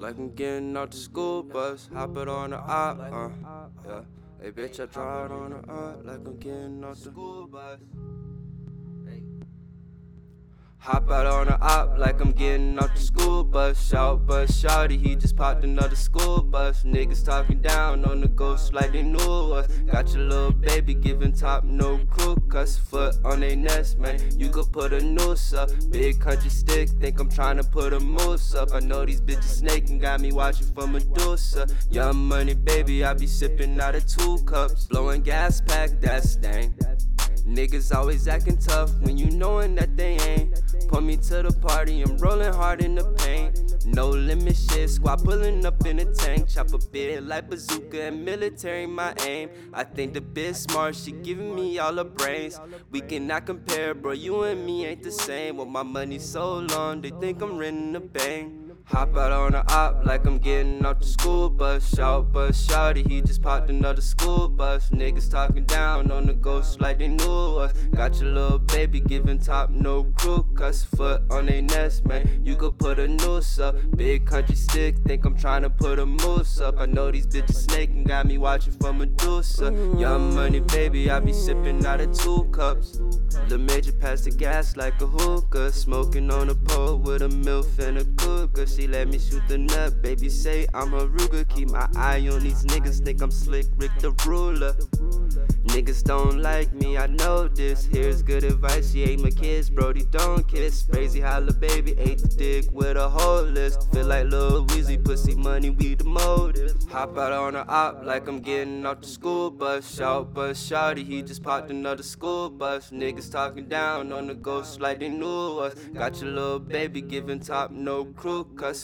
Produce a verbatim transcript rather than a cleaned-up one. Like I'm getting off the school bus, hop it on the op, uh, yeah. Hey bitch, I drive on the op, like I'm getting off the school bus. Hop out on the op like I'm getting off the school bus. Shout bus, shawty, he just popped another school bus. Niggas talking down on the ghost like they knew us. Got your little baby giving top, no crew cuss. Foot on they nest, man, you could put a noose up. Big country stick, think I'm trying to put a moose up. I know these bitches snaking, got me watching for Medusa. Young Money, baby, I be sipping out of two cups. Blowing gas pack, that stank. Niggas always acting tough when you knowin' that they ain't. Pull me to the party, I'm rollin' hard in the paint. No limit shit, squad pullin' up in a tank. Chop a bit like bazooka and military my aim. I think the bitch smart, she giving me all her brains. We cannot compare, bro, you and me ain't the same. With my money so long, they think I'm rentin' a bang. Hop out on the op like I'm getting off the school bus. Shout bus, shawty, he just popped another school bus. Niggas talking down on the ghost like they knew us. Got your little baby giving top, no crew cuss. Foot on they nest, man, you could put a noose up. Big country stick, think I'm trying to put a moose up. I know these bitches snaking, got me watching for Medusa. Young Money, baby, I be sipping out of two cups. The major pass the gas like a hookah. Smoking on a pole with a milf and a cougar. She let me shoot the nut, baby say I'm a Ruger. Keep my eye on these niggas, think I'm slick, Rick the Ruler. Niggas don't like me, I know this. Here's good advice, she ain't my kids, brody don't kiss. Crazy holla baby, ate the dick with a whole list. Feel like Lil' Weezy, pussy money, we the motive. Hop out on the op like I'm getting off the school bus. Shout bus, shawty, he just popped another school bus. Niggas talking down on the ghost like they knew us. Got your little baby giving top, no crew cuss.